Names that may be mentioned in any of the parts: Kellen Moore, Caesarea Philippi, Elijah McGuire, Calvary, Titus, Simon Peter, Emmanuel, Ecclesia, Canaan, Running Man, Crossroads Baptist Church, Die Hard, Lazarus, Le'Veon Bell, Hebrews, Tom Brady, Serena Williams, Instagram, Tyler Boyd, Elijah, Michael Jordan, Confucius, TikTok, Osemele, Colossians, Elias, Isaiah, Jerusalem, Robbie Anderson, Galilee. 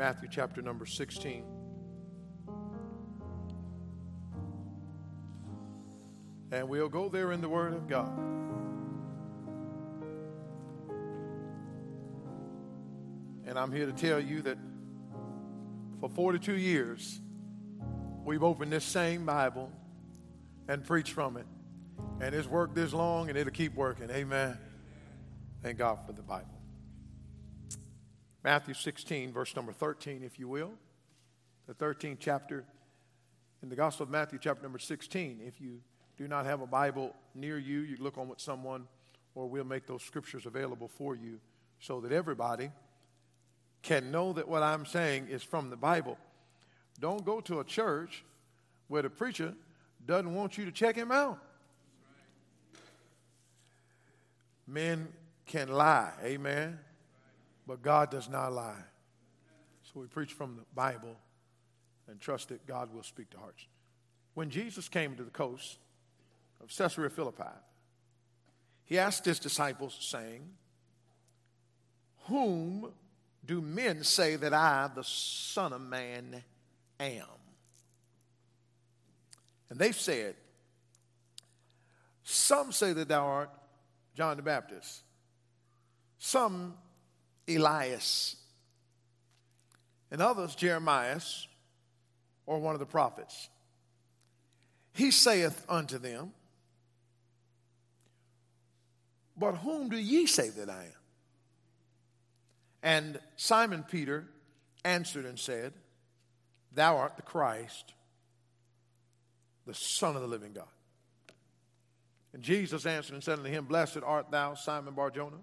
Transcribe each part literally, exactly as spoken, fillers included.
Matthew chapter number sixteen. And we'll go there in the Word of God. And I'm here to tell you that for forty-two years, we've opened this same Bible and preached from it. And it's worked this long, and it'll keep working. Amen. Thank God for the Bible. Matthew sixteen, verse number thirteen, if you will. The thirteenth chapter in the Gospel of Matthew, chapter number sixteen. If you do not have a Bible near you, you look on with someone, or we'll make those scriptures available for you so that everybody can know that what I'm saying is from the Bible. Don't go to a church where the preacher doesn't want you to check him out. Men can lie, amen, but God does not lie. So we preach from the Bible and trust that God will speak to hearts. When Jesus came to the coast of Caesarea Philippi, he asked his disciples, saying, "Whom do men say that I, the Son of Man, am?" And they said, "Some say that thou art John the Baptist, some Elias, and others Jeremiah, or one of the prophets." He saith unto them, "But whom do ye say that I am?" And Simon Peter answered and said, "Thou art the Christ, the Son of the living God." And Jesus answered and said unto him, "Blessed art thou, Simon Bar-Jonah,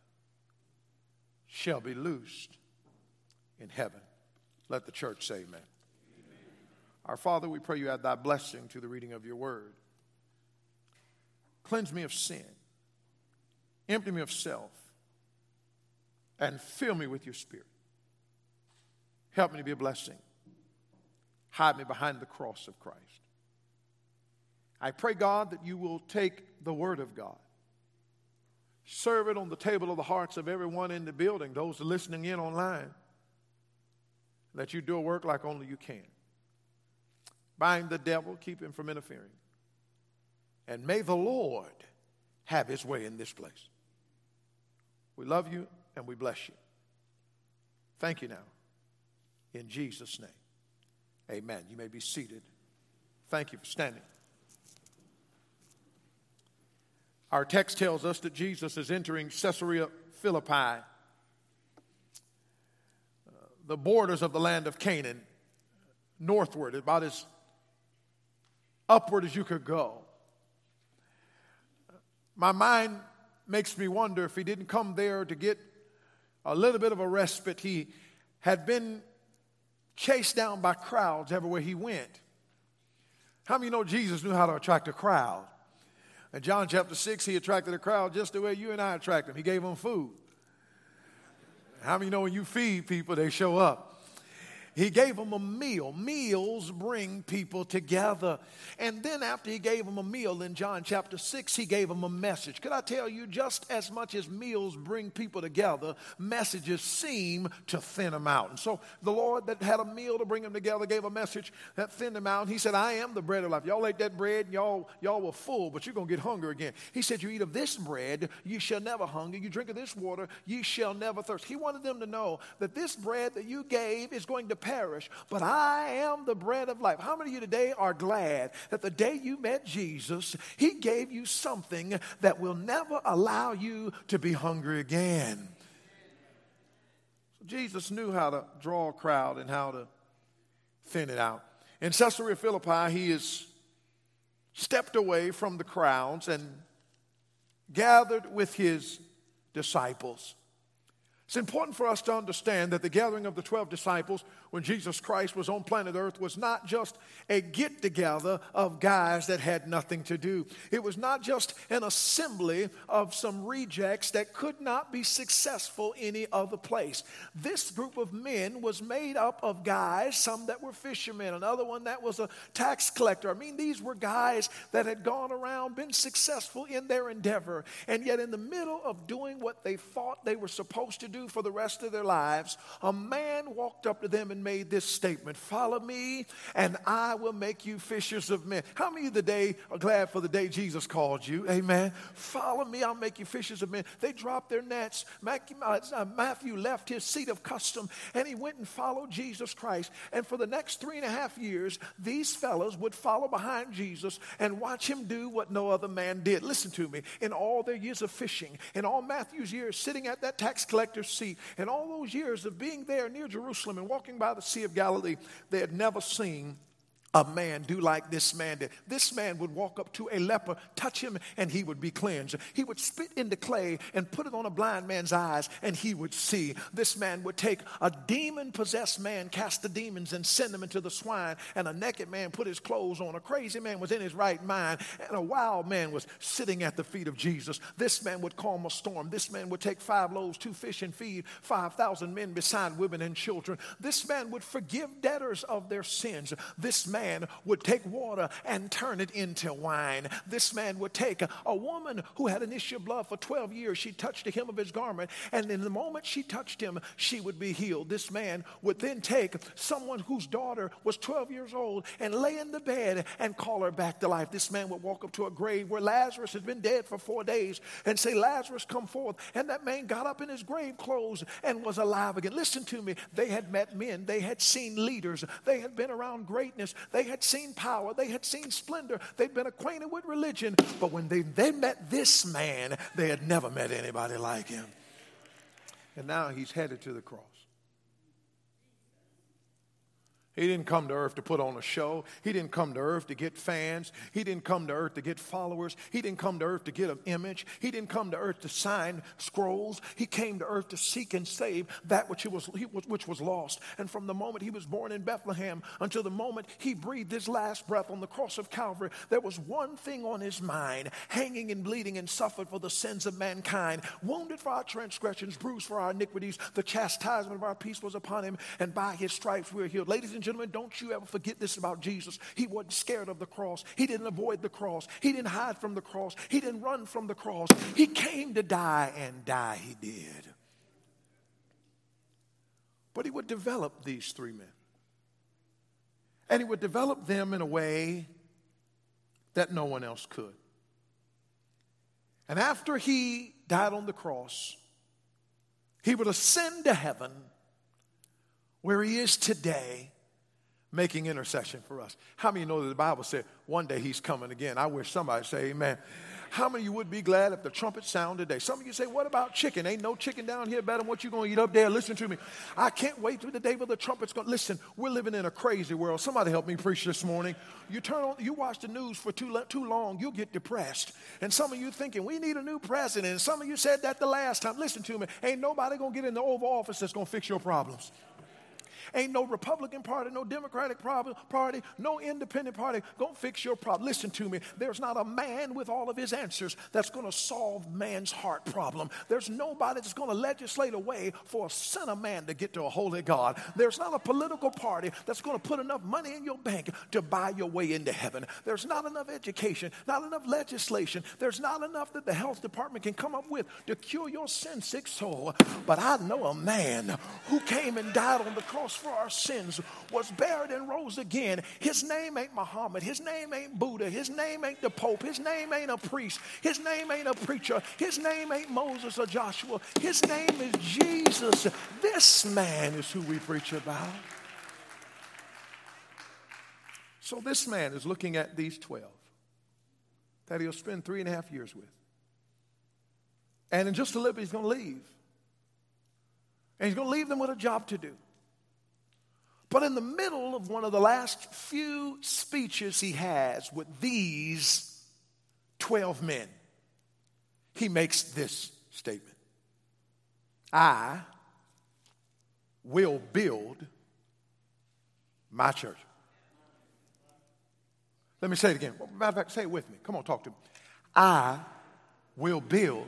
shall be loosed in heaven." Let the church say amen. Amen. Our Father, we pray you add thy blessing to the reading of your word. Cleanse me of sin, empty me of self, and fill me with your Spirit. Help me to be a blessing. Hide me behind the cross of Christ. I pray, God, that you will take the word of God, serve it on the table of the hearts of everyone in the building, those listening in online. Let you do a work like only you can. Bind the devil, keep him from interfering. And may the Lord have his way in this place. We love you and we bless you. Thank you now. In Jesus' name, amen. You may be seated. Thank you for standing. Our text tells us that Jesus is entering Caesarea Philippi, uh, the borders of the land of Canaan, northward, about as upward as you could go. My mind makes me wonder if he didn't come there to get a little bit of a respite. He had been chased down by crowds everywhere he went. How many of you know Jesus knew how to attract a crowd? In John chapter six, he attracted a crowd just the way you and I attract them. He gave them food. How many of you know when you feed people, they show up? He gave them a meal. Meals bring people together. And then after he gave them a meal in John chapter six, he gave them a message. Could I tell you, just as much as meals bring people together, messages seem to thin them out. And so the Lord that had a meal to bring them together gave a message that thinned them out. He said, "I am the bread of life. Y'all ate that bread and y'all, y'all were full, but you're going to get hunger again." He said, "You eat of this bread, you shall never hunger. You drink of this water, you shall never thirst." He wanted them to know that this bread that you gave is going to perish, but I am the bread of life. How many of you today are glad that the day you met Jesus, he gave you something that will never allow you to be hungry again? So Jesus knew how to draw a crowd and how to thin it out. In Caesarea Philippi, he is stepped away from the crowds and gathered with his disciples. It's important for us to understand that the gathering of the twelve disciples when Jesus Christ was on planet Earth was not just a get-together of guys that had nothing to do. It was not just an assembly of some rejects that could not be successful any other place. This group of men was made up of guys, some that were fishermen, another one that was a tax collector. I mean, these were guys that had gone around, been successful in their endeavor, and yet in the middle of doing what they thought they were supposed to do for the rest of their lives, a man walked up to them and made this statement: "Follow me, and I will make you fishers of men." How many of the day are glad for the day Jesus called you? Amen. Follow me, I'll make you fishers of men. They dropped their nets. Matthew left his seat of custom, and he went and followed Jesus Christ. And for the next three and a half years, these fellows would follow behind Jesus and watch him do what no other man did. Listen to me. In all their years of fishing, in all Matthew's years sitting at that tax collector's seat, and all those years of being there near Jerusalem and walking by the Sea of Galilee, they had never seen a man do like this man did. This man would walk up to a leper, touch him, and he would be cleansed. He would spit in the clay and put it on a blind man's eyes, and he would see. This man would take a demon-possessed man, cast the demons, and send them into the swine, and a naked man put his clothes on. A crazy man was in his right mind, and a wild man was sitting at the feet of Jesus. This man would calm a storm. This man would take five loaves, two fish, and feed five thousand men beside women and children. This man would forgive debtors of their sins. This man would take water and turn it into wine. This man would take a, a woman who had an issue of blood for twelve years. She touched the hem of his garment, and in the moment she touched him, she would be healed. This man would then take someone whose daughter was twelve years old and lay in the bed and call her back to life. This man would walk up to a grave where Lazarus had been dead for four days and say, "Lazarus, come forth." And that man got up in his grave clothes and was alive again. Listen to me. They had met men. They had seen leaders. They had been around greatness. They had seen power. They had seen splendor. They'd been acquainted with religion. But when they, they met this man, they had never met anybody like him. And now he's headed to the cross. He didn't come to earth to put on a show. He didn't come to earth to get fans. He didn't come to earth to get followers. He didn't come to earth to get an image. He didn't come to earth to sign scrolls. He came to earth to seek and save that which was, which was lost. And from the moment he was born in Bethlehem until the moment he breathed his last breath on the cross of Calvary, there was one thing on his mind: hanging and bleeding and suffered for the sins of mankind, wounded for our transgressions, bruised for our iniquities. The chastisement of our peace was upon him, and by his stripes we are healed. Ladies and gentlemen, don't you ever forget this about Jesus. He wasn't scared of the cross. He didn't avoid the cross. He didn't hide from the cross. He didn't run from the cross. He came to die, and die he did. But he would develop these three men. And he would develop them in a way that no one else could. And after he died on the cross, he would ascend to heaven, where he is today, making intercession for us. How many know that the Bible said one day he's coming again? I wish somebody say amen. How many of you would be glad if the trumpet sounded today? Some of you say, "What about chicken? Ain't no chicken down here better than what you're going to eat up there." Listen to me. I can't wait till the day where the trumpet's going. Listen, we're living in a crazy world. Somebody help me preach this morning. You turn on, you watch the news for too, too long, you'll get depressed. And some of you thinking, we need a new president. And some of you said that the last time. Listen to me. Ain't nobody going to get in the Oval Office that's going to fix your problems. Ain't no Republican Party, no Democratic Party, no Independent Party gonna fix your problem. Listen to me. There's not a man with all of his answers that's gonna solve man's heart problem. There's nobody that's gonna legislate a way for a sinner man to get to a holy God. There's not a political party that's gonna put enough money in your bank to buy your way into heaven. There's not enough education, not enough legislation. There's not enough that the health department can come up with to cure your sin sick soul. But I know a man who came and died on the cross for our sins, was buried and rose again. His name ain't Muhammad. His name ain't Buddha. His name ain't the Pope. His name ain't a priest. His name ain't a preacher. His name ain't Moses or Joshua. His name is Jesus. This man is who we preach about. So this man is looking at these twelve that he'll spend three and a half years with. And in just a little bit, he's going to leave. And he's going to leave them with a job to do. But in the middle of one of the last few speeches he has with these twelve men, he makes this statement: "I will build my church. Let me say it again. Matter of fact, say it with me. Come on, talk to me. I will build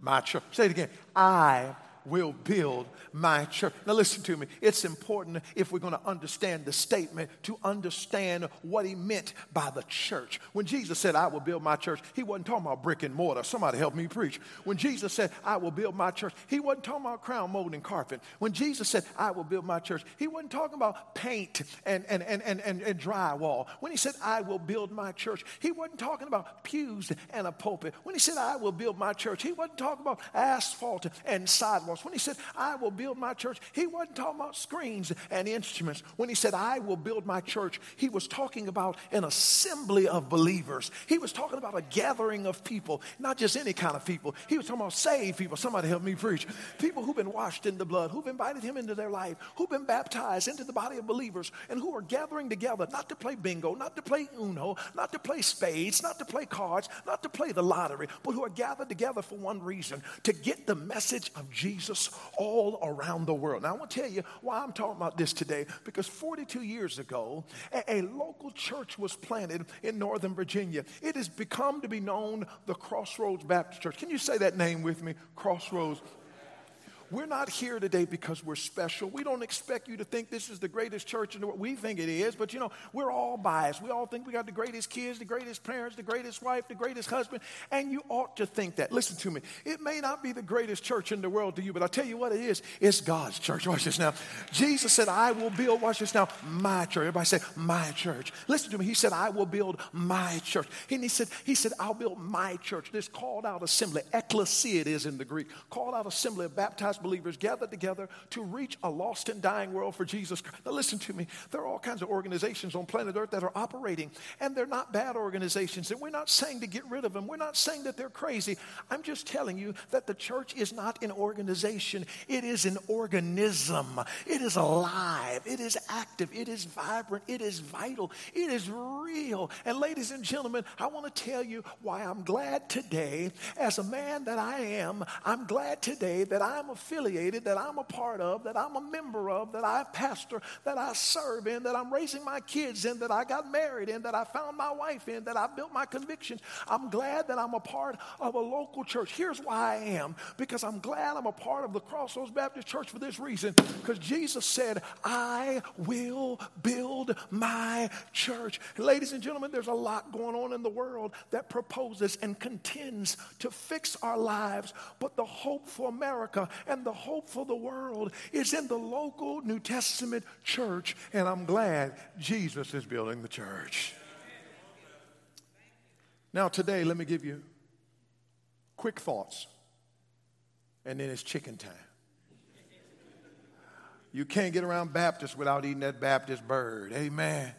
my church. Say it again. I will build my church. Now listen to me. It's important, if we're going to understand the statement, to understand what he meant by the church. When Jesus said, I will build my church, he wasn't talking about brick and mortar. Somebody help me preach. When Jesus said, I will build my church, he wasn't talking about crown molding carpet. When Jesus said, I will build my church, he wasn't talking about paint and, and, and, and, and, and drywall. When he said, I will build my church, he wasn't talking about pews and a pulpit. When he said, I will build my church, he wasn't talking about asphalt and sidewalks. When he said, I will build my church, he wasn't talking about screens and instruments. When he said, I will build my church, he was talking about an assembly of believers. He was talking about a gathering of people, not just any kind of people. He was talking about saved people. Somebody help me preach. People who've been washed in the blood, who've invited him into their life, who've been baptized into the body of believers, and who are gathering together not to play bingo, not to play Uno, not to play spades, not to play cards, not to play the lottery, but who are gathered together for one reason, to get the message of Jesus. Jesus all around the world. Now, I want to tell you why I'm talking about this today, because forty-two years ago, a, a local church was planted in Northern Virginia. It has become to be known the Crossroads Baptist Church. Can you say that name with me? Crossroads. We're not here today because we're special. We don't expect you to think this is the greatest church in the world. We think it is, but you know, we're all biased. We all think we got the greatest kids, the greatest parents, the greatest wife, the greatest husband, and you ought to think that. Listen to me. It may not be the greatest church in the world to you, but I'll tell you what it is. It's God's church. Watch this now. Jesus said, I will build, watch this now, my church. Everybody say, my church. Listen to me. He said, I will build my church. And he said, he said, I'll build my church. This called out assembly, ecclesia it is in the Greek, called out assembly of baptized believers gathered together to reach a lost and dying world for Jesus Christ. Now listen to me. There are all kinds of organizations on planet Earth that are operating, and they're not bad organizations, and we're not saying to get rid of them. We're not saying that they're crazy. I'm just telling you that the church is not an organization. It is an organism. It is alive. It is active. It is vibrant. It is vital. It is real. And ladies and gentlemen, I want to tell you why I'm glad today, as a man that I am, I'm glad today that I'm a affiliated, that I'm a part of, that I'm a member of, that I pastor, that I serve in, that I'm raising my kids in, that I got married in, that I found my wife in, that I built my convictions. I'm glad that I'm a part of a local church. Here's why I am, because I'm glad I'm a part of the Crossroads Baptist Church for this reason, because Jesus said, I will build my church. And ladies and gentlemen, there's a lot going on in the world that proposes and contends to fix our lives, but the hope for America and the hope for the world is in the local New Testament church, and I'm glad Jesus is building the church. Now today, let me give you quick thoughts, and then it's chicken time. You can't get around Baptist without eating that Baptist bird. Amen.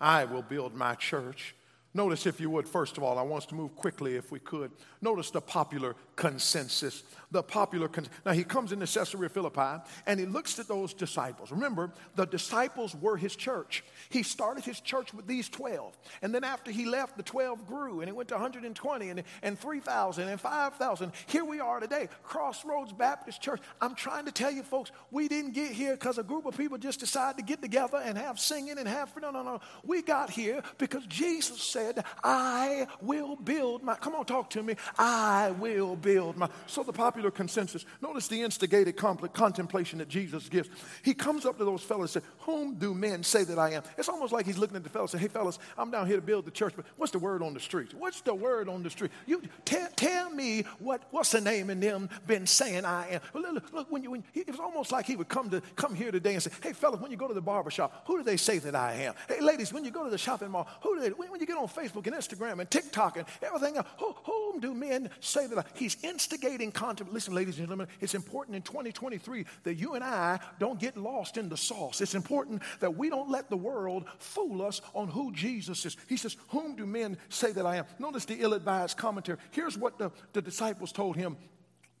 I will build my church. Notice, if you would, first of all, I want us to move quickly if we could. Notice the popular consensus. The popular con- Now, he comes into Caesarea Philippi, and he looks at those disciples. Remember, the disciples were his church. He started his church with these twelve. And then after he left, the twelve grew, and it went to one hundred twenty, and, and three thousand, and five thousand. Here we are today, Crossroads Baptist Church. I'm trying to tell you, folks, we didn't get here because a group of people just decided to get together and have singing and have, no, no, no. We got here because Jesus said, I will build my, come on, talk to me, I will build my. So the popular consensus, notice the instigated contemplation that Jesus gives. He comes up to those fellas and says, whom do men say that I am? It's almost like he's looking at the fellas and saying, hey, fellas, I'm down here to build the church, but what's the word on the street? What's the word on the street? You t- Tell me what, what's the name in them been saying I am. Well, look, look, when you, when, it was almost like he would come to come here today and say, hey, fellas, when you go to the barbershop, who do they say that I am? Hey, ladies, when you go to the shopping mall, who do they, when, when you get on Facebook and Instagram and TikTok and everything else, Who, whom do men say that I? He's instigating contemplation. Listen, ladies and gentlemen, it's important in twenty twenty-three that you and I don't get lost in the sauce. It's important that we don't let the world fool us on who Jesus is. He says, whom do men say that I am? Notice the ill-advised commentary. Here's what the, the disciples told him.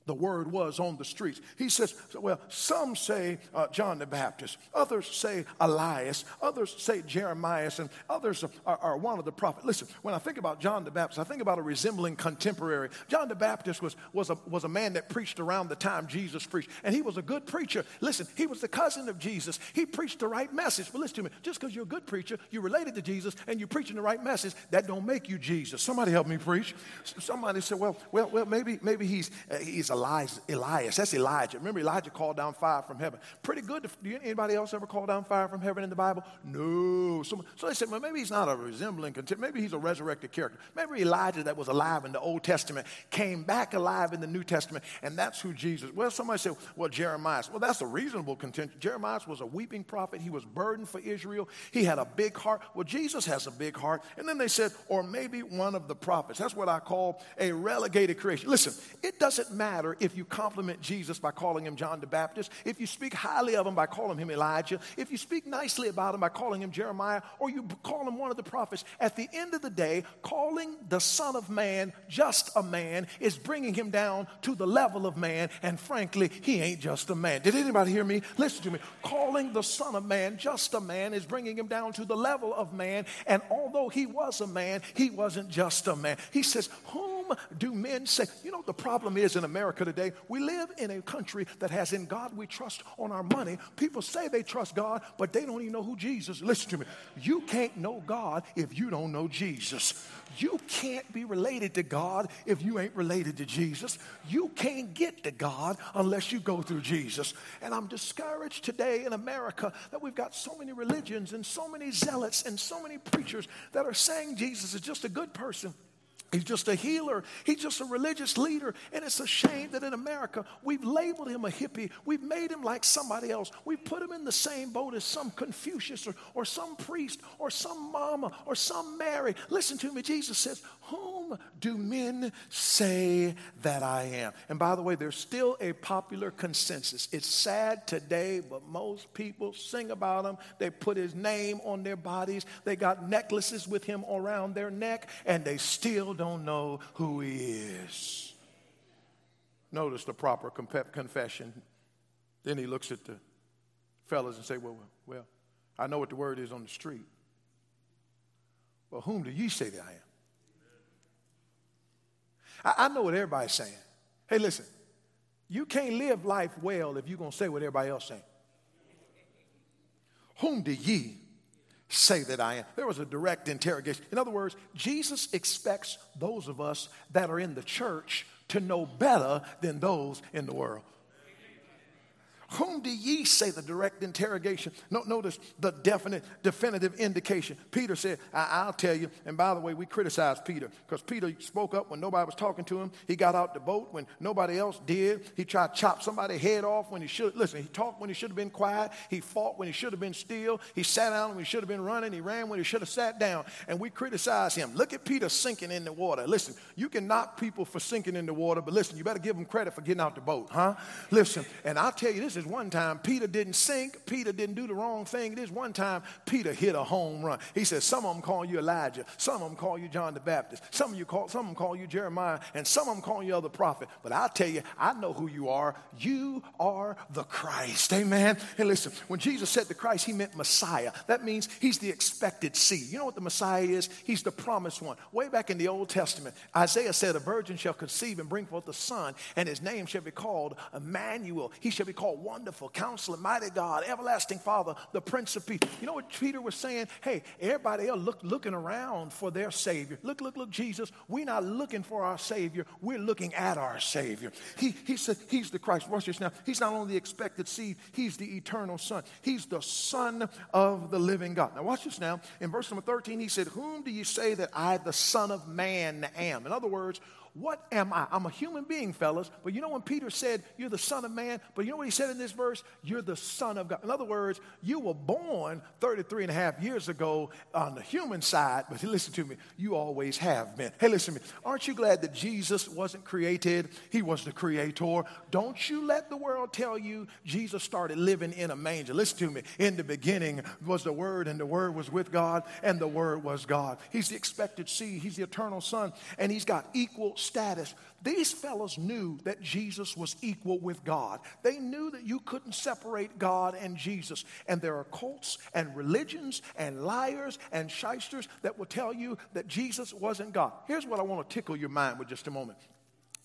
the word was on the streets. He says, well, some say uh, John the Baptist, others say Elias, others say Jeremiah, and others are, are one of the prophets. Listen, when I think about John the Baptist, I think about a resembling contemporary. John the Baptist was, was, a, was a man that preached around the time Jesus preached, and he was a good preacher. Listen, he was the cousin of Jesus. He preached the right message. But listen to me, just because you're a good preacher, you're related to Jesus, and you're preaching the right message, that don't make you Jesus. Somebody help me preach. Somebody said, well, well, well, maybe, maybe he's uh, he's Elias, Elias. That's Elijah. Remember, Elijah called down fire from heaven. Pretty good. To, do you, anybody else ever call down fire from heaven in the Bible? No. So, so they said, well, maybe he's not a resembling, maybe he's a resurrected character. Maybe Elijah that was alive in the Old Testament came back alive in the New Testament, and that's who Jesus. Well, somebody said, well, Jeremiah. Well, that's a reasonable contention. Jeremiah was a weeping prophet. He was burdened for Israel. He had a big heart. Well, Jesus has a big heart. And then they said, or maybe one of the prophets. That's what I call a relegated creation. Listen, it doesn't matter if you compliment Jesus by calling him John the Baptist, if you speak highly of him by calling him Elijah, if you speak nicely about him by calling him Jeremiah, or you call him one of the prophets. At the end of the day, calling the Son of Man just a man is bringing him down to the level of man, and frankly, he ain't just a man. Did anybody hear me? Listen to me. Calling the Son of Man just a man is bringing him down to the level of man, and although he was a man, he wasn't just a man. He says, whom do men say? You know, the problem is in America today, we live in a country that has in God we trust on our money. People say they trust God, but they don't even know who Jesus is. Listen to me. You can't know God if you don't know Jesus. You can't be related to God if you ain't related to Jesus. You can't get to God unless you go through Jesus. And I'm discouraged today in America that we've got so many religions and so many zealots and so many preachers that are saying Jesus is just a good person. He's just a healer. He's just a religious leader. And it's a shame that in America, we've labeled him a hippie. We've made him like somebody else. We've put him in the same boat as some Confucius or, or some priest or some mama or some Mary. Listen to me. Jesus says, whom do men say that I am? And by the way, there's still a popular consensus. It's sad today, but most people sing about him. They put his name on their bodies. They got necklaces with him around their neck, and they still don't know who he is. Notice the proper comp- confession. Then he looks at the fellas and say, well, well, well, I know what the word is on the street. Well, whom do ye say that I am? I, I know what everybody's saying. Hey, listen, you can't live life well if you're going to say what everybody else saying. Whom do ye say that I am? There was a direct interrogation. In other words, Jesus expects those of us that are in the church to know better than those in the world. Whom do ye say? The direct interrogation. No, notice the definite, definitive indication. Peter said, I, I'll tell you. And by the way, we criticize Peter because Peter spoke up when nobody was talking to him. He got out the boat when nobody else did. He tried to chop somebody's head off when he should. Listen, he talked when he should have been quiet. He fought when he should have been still. He sat down when he should have been running. He ran when he should have sat down. And we criticize him. Look at Peter sinking in the water. Listen, you can knock people for sinking in the water, but listen, you better give them credit for getting out the boat, huh? Listen, and I'll tell you this. Is one time Peter didn't sink. Peter didn't do the wrong thing. It is one time Peter hit a home run. He says, some of them call you Elijah. Some of them call you John the Baptist. Some of you call, some of them call you Jeremiah. And some of them call you other prophet. But I tell you, I know who you are. You are the Christ. Amen. And listen, when Jesus said the Christ, he meant Messiah. That means he's the expected seed. You know what the Messiah is? He's the promised one. Way back in the Old Testament, Isaiah said, a virgin shall conceive and bring forth a son, and his name shall be called Emmanuel. He shall be called Wonderful Counselor, Mighty God, Everlasting Father, the Prince of Peace. You know what Peter was saying? Hey, everybody else look, looking around for their Savior. Look, look, look, Jesus. We're not looking for our Savior. We're looking at our Savior. He, he said he's the Christ. Watch this now. He's not only the expected seed, he's the eternal Son. He's the Son of the living God. Now watch this now. In verse number thirteen, he said, whom do you say that I, the Son of Man, am? In other words, what am I? I'm a human being, fellas. But you know when Peter said, you're the Son of Man? But you know what he said in this verse? You're the Son of God. In other words, you were born thirty-three and a half years ago on the human side. But listen to me. You always have been. Hey, listen to me. Aren't you glad that Jesus wasn't created? He was the creator. Don't you let the world tell you Jesus started living in a manger. Listen to me. In the beginning was the Word, and the Word was with God, and the Word was God. He's the expected seed. He's the eternal Son. And he's got equal status. These fellows knew that Jesus was equal with God. They knew that you couldn't separate God and Jesus. And there are cults and religions and liars and shysters that will tell you that Jesus wasn't God. Here's what I want to tickle your mind with just a moment.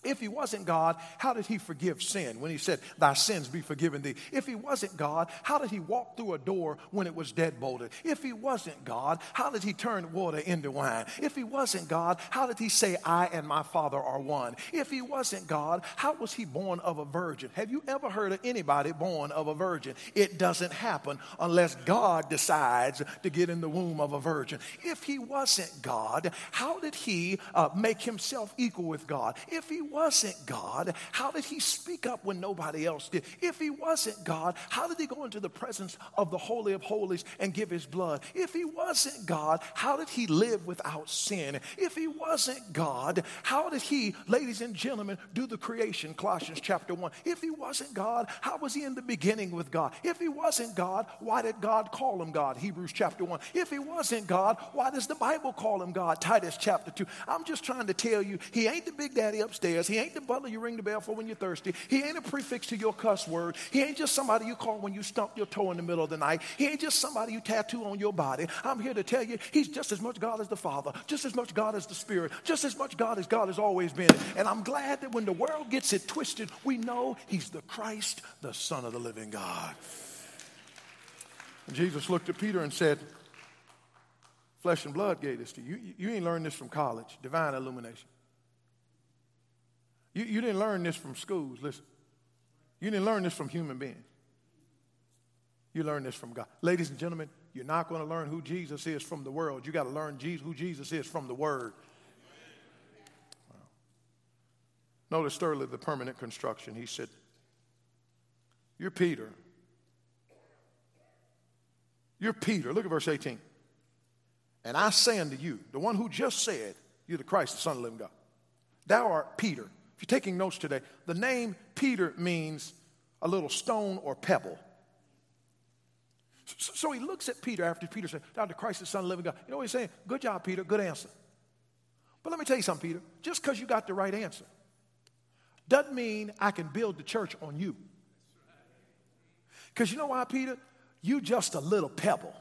If he wasn't God, how did he forgive sin when he said, thy sins be forgiven thee? If he wasn't God, how did he walk through a door when it was deadbolted? If he wasn't God, how did he turn water into wine? If he wasn't God, how did he say, I and my Father are one? If he wasn't God, how was he born of a virgin? Have you ever heard of anybody born of a virgin? It doesn't happen unless God decides to get in the womb of a virgin. If he wasn't God, how did he uh, make himself equal with God? If he wasn't God, how did he speak up when nobody else did? If he wasn't God, how did he go into the presence of the Holy of Holies and give his blood? If he wasn't God, how did he live without sin? If he wasn't God, how did he, ladies and gentlemen, do the creation, Colossians chapter one? If he wasn't God, how was he in the beginning with God? If he wasn't God, why did God call him God, Hebrews chapter one? If he wasn't God, why does the Bible call him God, Titus chapter two? I'm just trying to tell you, he ain't the big daddy upstairs. He ain't the butler you ring the bell for when you're thirsty. He ain't a prefix to your cuss word. He ain't just somebody you call when you stump your toe in the middle of the night. He ain't just somebody you tattoo on your body. I'm here to tell you, he's just as much God as the Father, just as much God as the Spirit, just as much God as God has always been. And I'm glad that when the world gets it twisted, we know he's the Christ, the Son of the living God. And Jesus looked at Peter and said, flesh and blood gave this to you. You, you ain't learned this from college, divine illumination. You, you didn't learn this from schools, listen. You didn't learn this from human beings. You learned this from God. Ladies and gentlemen, you're not going to learn who Jesus is from the world. You got to learn Jesus, who Jesus is from the Word. Wow. Notice thirdly, the permanent construction. He said, you're Peter. You're Peter. Look at verse eighteen. And I say unto you, the one who just said, you're the Christ, the Son of the living God. Thou art Peter. If you're taking notes today, the name Peter means a little stone or pebble. So, so he looks at Peter after Peter said, thou art the Christ, the Son of the living God. You know what he's saying? Good job, Peter. Good answer. But let me tell you something, Peter. Just because you got the right answer doesn't mean I can build the church on you. Because you know why, Peter? You're just a little pebble.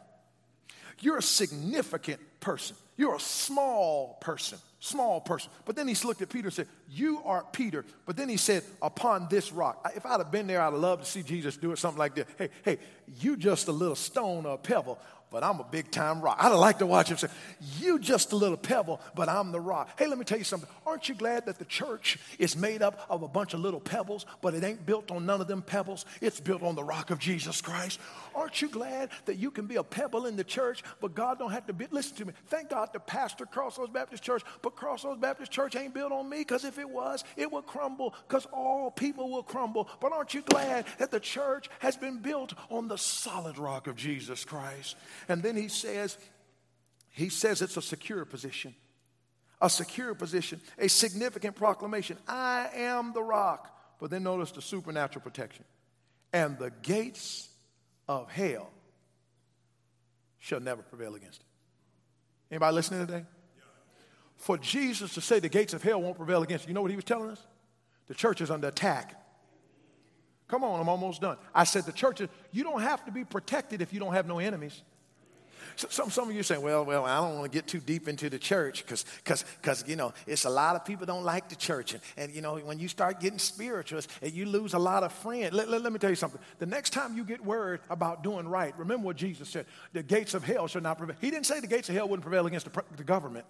You're a significant person. You're a small person. Small person. But then he looked at Peter and said, you are Peter. But then he said, upon this rock. If I'd have been there, I'd have loved to see Jesus do it, something like this. Hey, hey, you just a little stone or a pebble, but I'm a big-time rock. I'd have liked to watch him say, you just a little pebble, but I'm the rock. Hey, let me tell you something. Aren't you glad that the church is made up of a bunch of little pebbles, but it ain't built on none of them pebbles? It's built on the rock of Jesus Christ. Aren't you glad that you can be a pebble in the church, but God don't have to be? Listen to me. Thank God the pastor Crossroads Baptist Church, but Crossroads Baptist Church ain't built on me, because if it was, it would crumble, because all people will crumble. But aren't you glad that the church has been built on the solid rock of Jesus Christ? And then he says, he says it's a secure position, a secure position, a significant proclamation. I am the rock. But then notice the supernatural protection. And the gates of hell shall never prevail against it. Anybody listening today? For Jesus to say the gates of hell won't prevail against you, you know what he was telling us? The church is under attack. Come on, I'm almost done. I said the church is, you don't have to be protected if you don't have no enemies. So, some, some of you say, well, well, I don't want to get too deep into the church because, because, because, you know, it's a lot of people don't like the church. And, and you know, when you start getting spiritualist, you lose a lot of friends. Let, let, let me tell you something. The next time you get worried about doing right, remember what Jesus said. The gates of hell shall not prevail. He didn't say the gates of hell wouldn't prevail against the, the government.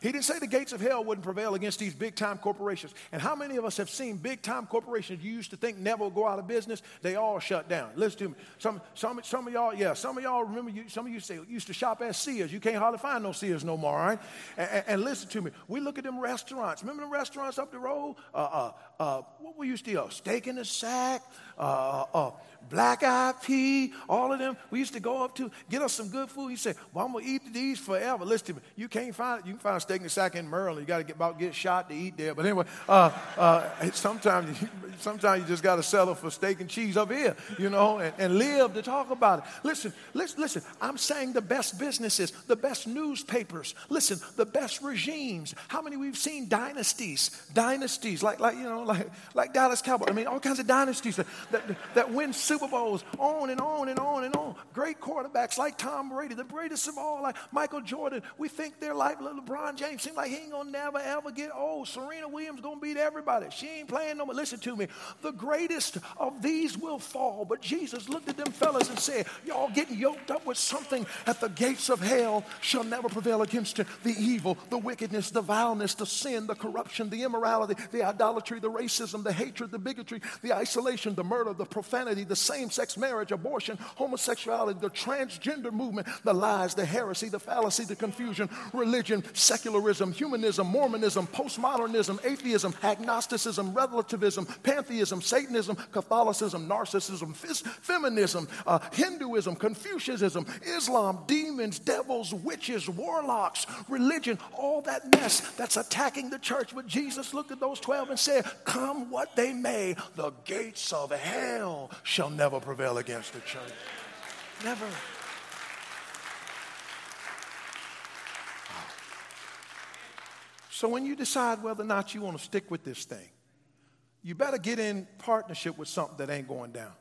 He didn't say the gates of hell wouldn't prevail against these big-time corporations. And how many of us have seen big-time corporations you used to think never would go out of business? They all shut down. Listen to me. Some, some, some of y'all, yeah, some of y'all remember, you, some of you say, used to shop as Sears. You can't hardly find no Sears no more, all right? And, and, and listen to me. We look at them restaurants. Remember them restaurants up the road? Uh, uh, uh, what we used to eat? Steak in the Sack, uh, uh, Black Eyed Pea, all of them. We used to go up to, get us some good food. You say, well, I'm going to eat these forever. Listen to me. You can't find it. You can find around Steak and Sack in Maryland. You got to get about get shot to eat there. But anyway, uh, uh, sometimes you, sometimes you just got to settle for steak and cheese up here, you know, and, and live to talk about it. Listen, listen, listen. I'm saying the best businesses, the best newspapers. Listen, the best regimes. How many we've seen dynasties, dynasties like like you know like like Dallas Cowboys. I mean, all kinds of dynasties that that, that win Super Bowls. On and on and on and on. Great quarterbacks like Tom Brady, the greatest of all, like Michael Jordan. We think they're like LeBron James. Seems like he ain't gonna never ever get old. Serena Williams gonna beat everybody. She ain't playing no more. Listen to me. The greatest of these will fall. But Jesus looked at them fellas and said, y'all getting yoked up with something at the gates of hell shall never prevail against it. The evil, the wickedness, the vileness, the sin, the corruption, the immorality, the idolatry, the racism, the hatred, the bigotry, the isolation, the murder, the profanity, the same-sex marriage, abortion, homosexuality, the transgender movement, the lies, the heresy, the fallacy, the confusion, religion, secularism, humanism, Mormonism, postmodernism, atheism, agnosticism, relativism, pantheism, Satanism, Catholicism, narcissism, f- feminism, uh, Hinduism, Confucianism, Islam, demons, devils, witches, warlocks, religion, all that mess that's attacking the church. But Jesus looked at those twelve and said, come what they may, the gates of hell shall never prevail against the church. Never. So when you decide whether or not you want to stick with this thing, you better get in partnership with something that ain't going down.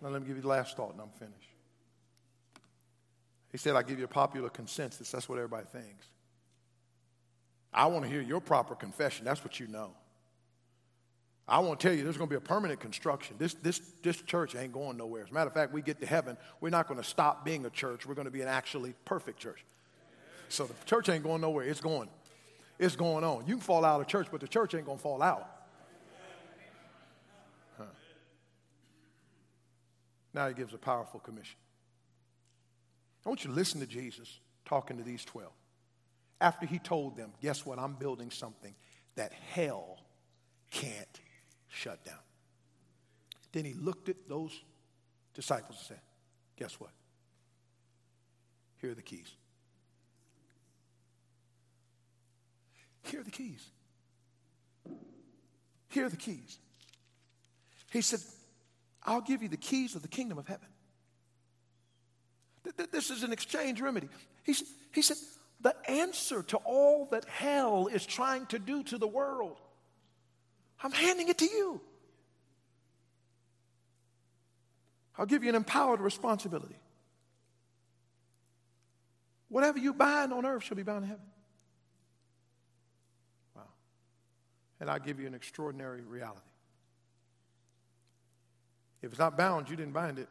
Now let me give you the last thought and I'm finished. He said, I give you a popular consensus. That's what everybody thinks. I want to hear your proper confession. That's what you know. I want to tell you, there's going to be a permanent construction. This, this, this church ain't going nowhere. As a matter of fact, we get to heaven, we're not going to stop being a church. We're going to be an actually perfect church. So the church ain't going nowhere. It's going. It's going on. You can fall out of church, but the church ain't going to fall out. Huh. Now he gives a powerful commission. I want you to listen to Jesus talking to these twelve. After he told them, guess what? I'm building something that hell can't shut down. Then he looked at those disciples and said, guess what? Here are the keys. Here are the keys. Here are the keys. He said, I'll give you the keys of the kingdom of heaven. Th- th- this is an exchange remedy. He, he said, the answer to all that hell is trying to do to the world, I'm handing it to you. I'll give you an empowered responsibility. Whatever you bind on earth shall be bound in heaven. Wow. And I'll give you an extraordinary reality. If it's not bound, you didn't bind it.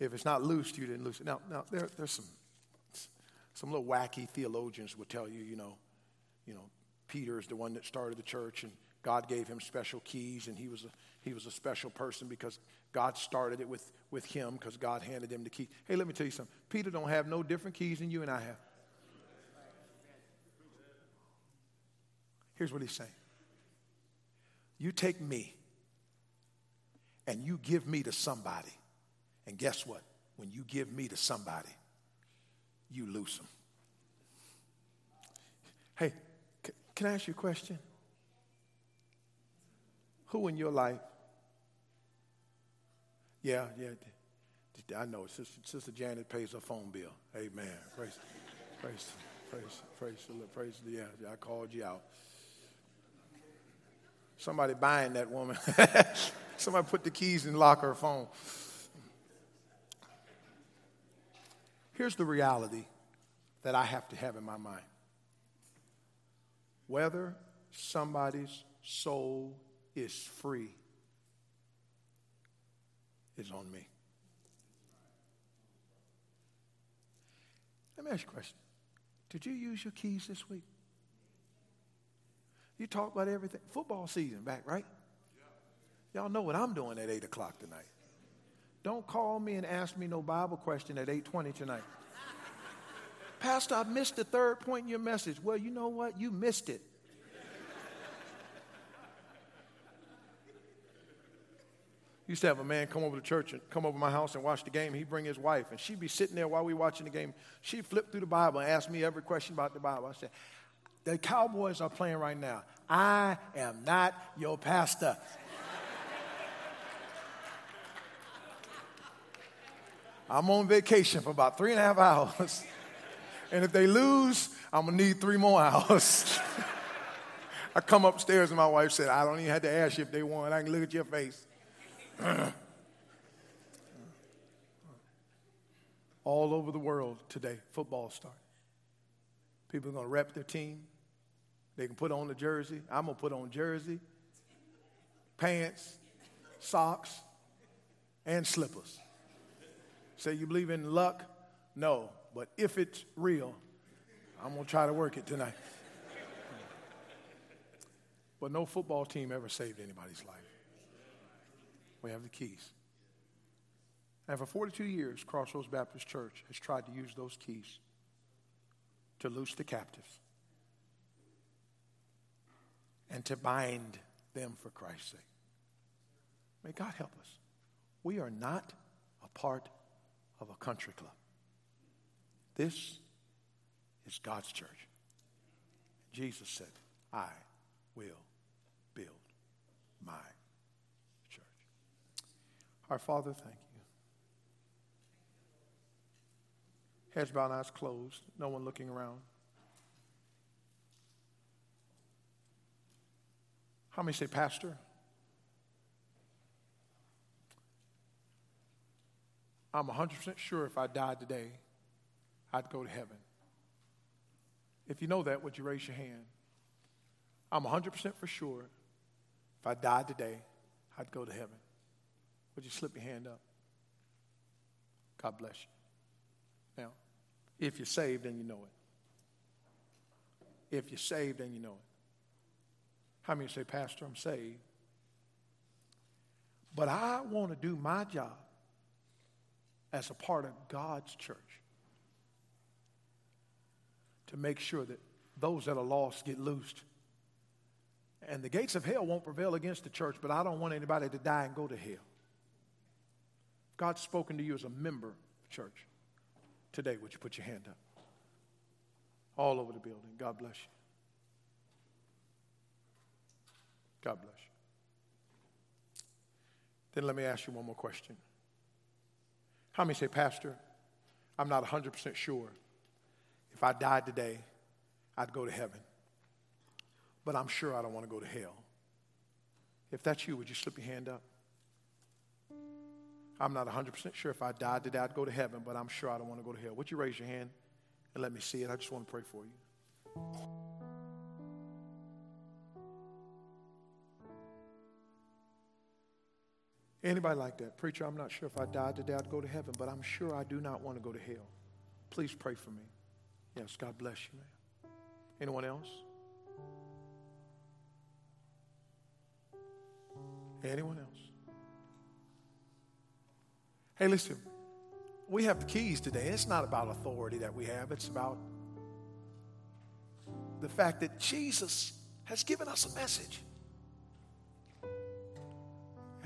If it's not loosed, you didn't loose it. Now, now there, there's some, some little wacky theologians will tell you, you know, you know, Peter is the one that started the church, and God gave him special keys, and he was a, he was a special person because God started it with, with him because God handed him the key. Hey, let me tell you something. Peter don't have no different keys than you and I have. Here's what he's saying. You take me, and you give me to somebody, and guess what? When you give me to somebody, you lose them. Hey, can I ask you a question? Who in your life? Yeah, yeah. I know. Sister, Sister Janet pays her phone bill. Amen. Praise, praise, praise, praise, praise. Yeah, I called you out. Somebody buying that woman. Somebody put the keys and lock her phone. Here's the reality that I have to have in my mind. Whether somebody's soul is free is on me. Let me ask you a question. Did you use your keys this week? You talk about everything. Football season back, right? Y'all know what I'm doing at eight o'clock tonight. Don't call me and ask me no Bible question at eight twenty tonight. Pastor, I missed the third point in your message. Well, you know what? You missed it. You used to have a man come over to church and come over to my house and watch the game. He'd bring his wife, and she'd be sitting there while we were watching the game. She'd flip through the Bible and ask me every question about the Bible. I said, the Cowboys are playing right now. I am not your pastor. I'm on vacation for about three and a half hours. And if they lose, I'm going to need three more hours. I come upstairs and my wife said, I don't even have to ask you if they won. I can look at your face. All over the world today, football started. People are going to rep their team. They can put on the jersey. I'm going to put on jersey, pants, socks, and slippers. Say, you believe in luck? No, but if it's real, I'm going to try to work it tonight. But no football team ever saved anybody's life. We have the keys. And for forty-two years, Crossroads Baptist Church has tried to use those keys to loose the captives and to bind them for Christ's sake. May God help us. We are not a part of a country club. This is God's church. Jesus said, I will build my church. Our Father, thank you. Heads bowed, eyes closed, no one looking around. How many say, Pastor, I'm one hundred percent sure if I died today, I'd go to heaven. If you know that, would you raise your hand? I'm one hundred percent for sure if I died today, I'd go to heaven. Would you slip your hand up? God bless you. Now, if you're saved, then you know it. If you're saved, then you know it. How many say, Pastor, I'm saved, but I want to do my job as a part of God's church to make sure that those that are lost get loosed. And the gates of hell won't prevail against the church, but I don't want anybody to die and go to hell. God's spoken to you as a member of the church. Today, would you put your hand up? All over the building. God bless you. God bless you. Then let me ask you one more question. How many say, Pastor, I'm not one hundred percent sure if I died today, I'd go to heaven, but I'm sure I don't want to go to hell. If that's you, would you slip your hand up? I'm not one hundred percent sure if I died today, I'd go to heaven, but I'm sure I don't want to go to hell. Would you raise your hand and let me see it? I just want to pray for you. Anybody like that? Preacher, I'm not sure if I died today I'd go to heaven, but I'm sure I do not want to go to hell. Please pray for me. Yes, God bless you, man. Anyone else? Anyone else? Hey, listen, we have the keys today. It's not about authority that we have. It's about the fact that Jesus has given us a message.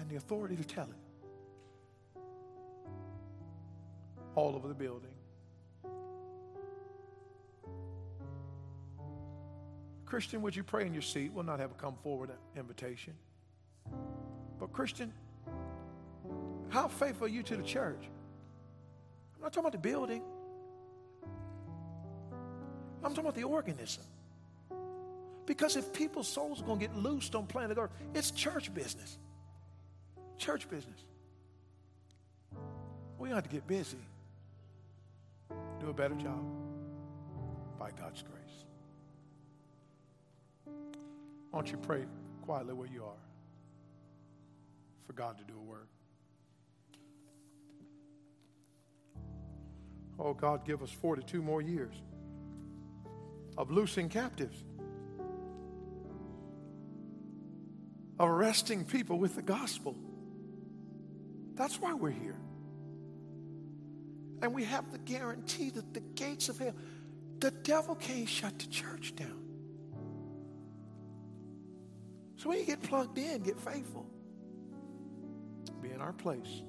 The authority to tell it. All over the building. Christian, would you pray in your seat? We'll not have a come forward invitation. But Christian, how faithful are you to the church? I'm not talking about the building. I'm talking about the organism. Because if people's souls are going to get loosed on planet Earth, it's church business. Church business. We have to get busy. Do a better job by God's grace. Why don't you pray quietly where you are for God to do a work? Oh, God, give us forty-two more years of loosing captives, of arresting people with the gospel. That's why we're here. And we have the guarantee that the gates of hell, the devil can't shut the church down. So when you get plugged in, get faithful. Be in our place,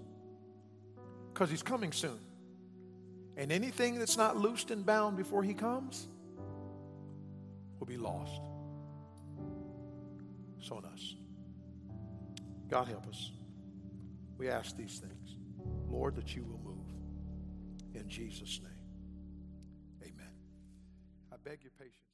because he's coming soon. And anything that's not loosed and bound before he comes will be lost. It's on us. God help us. We ask these things, Lord, that you will move. In Jesus' name, amen. I beg your patience.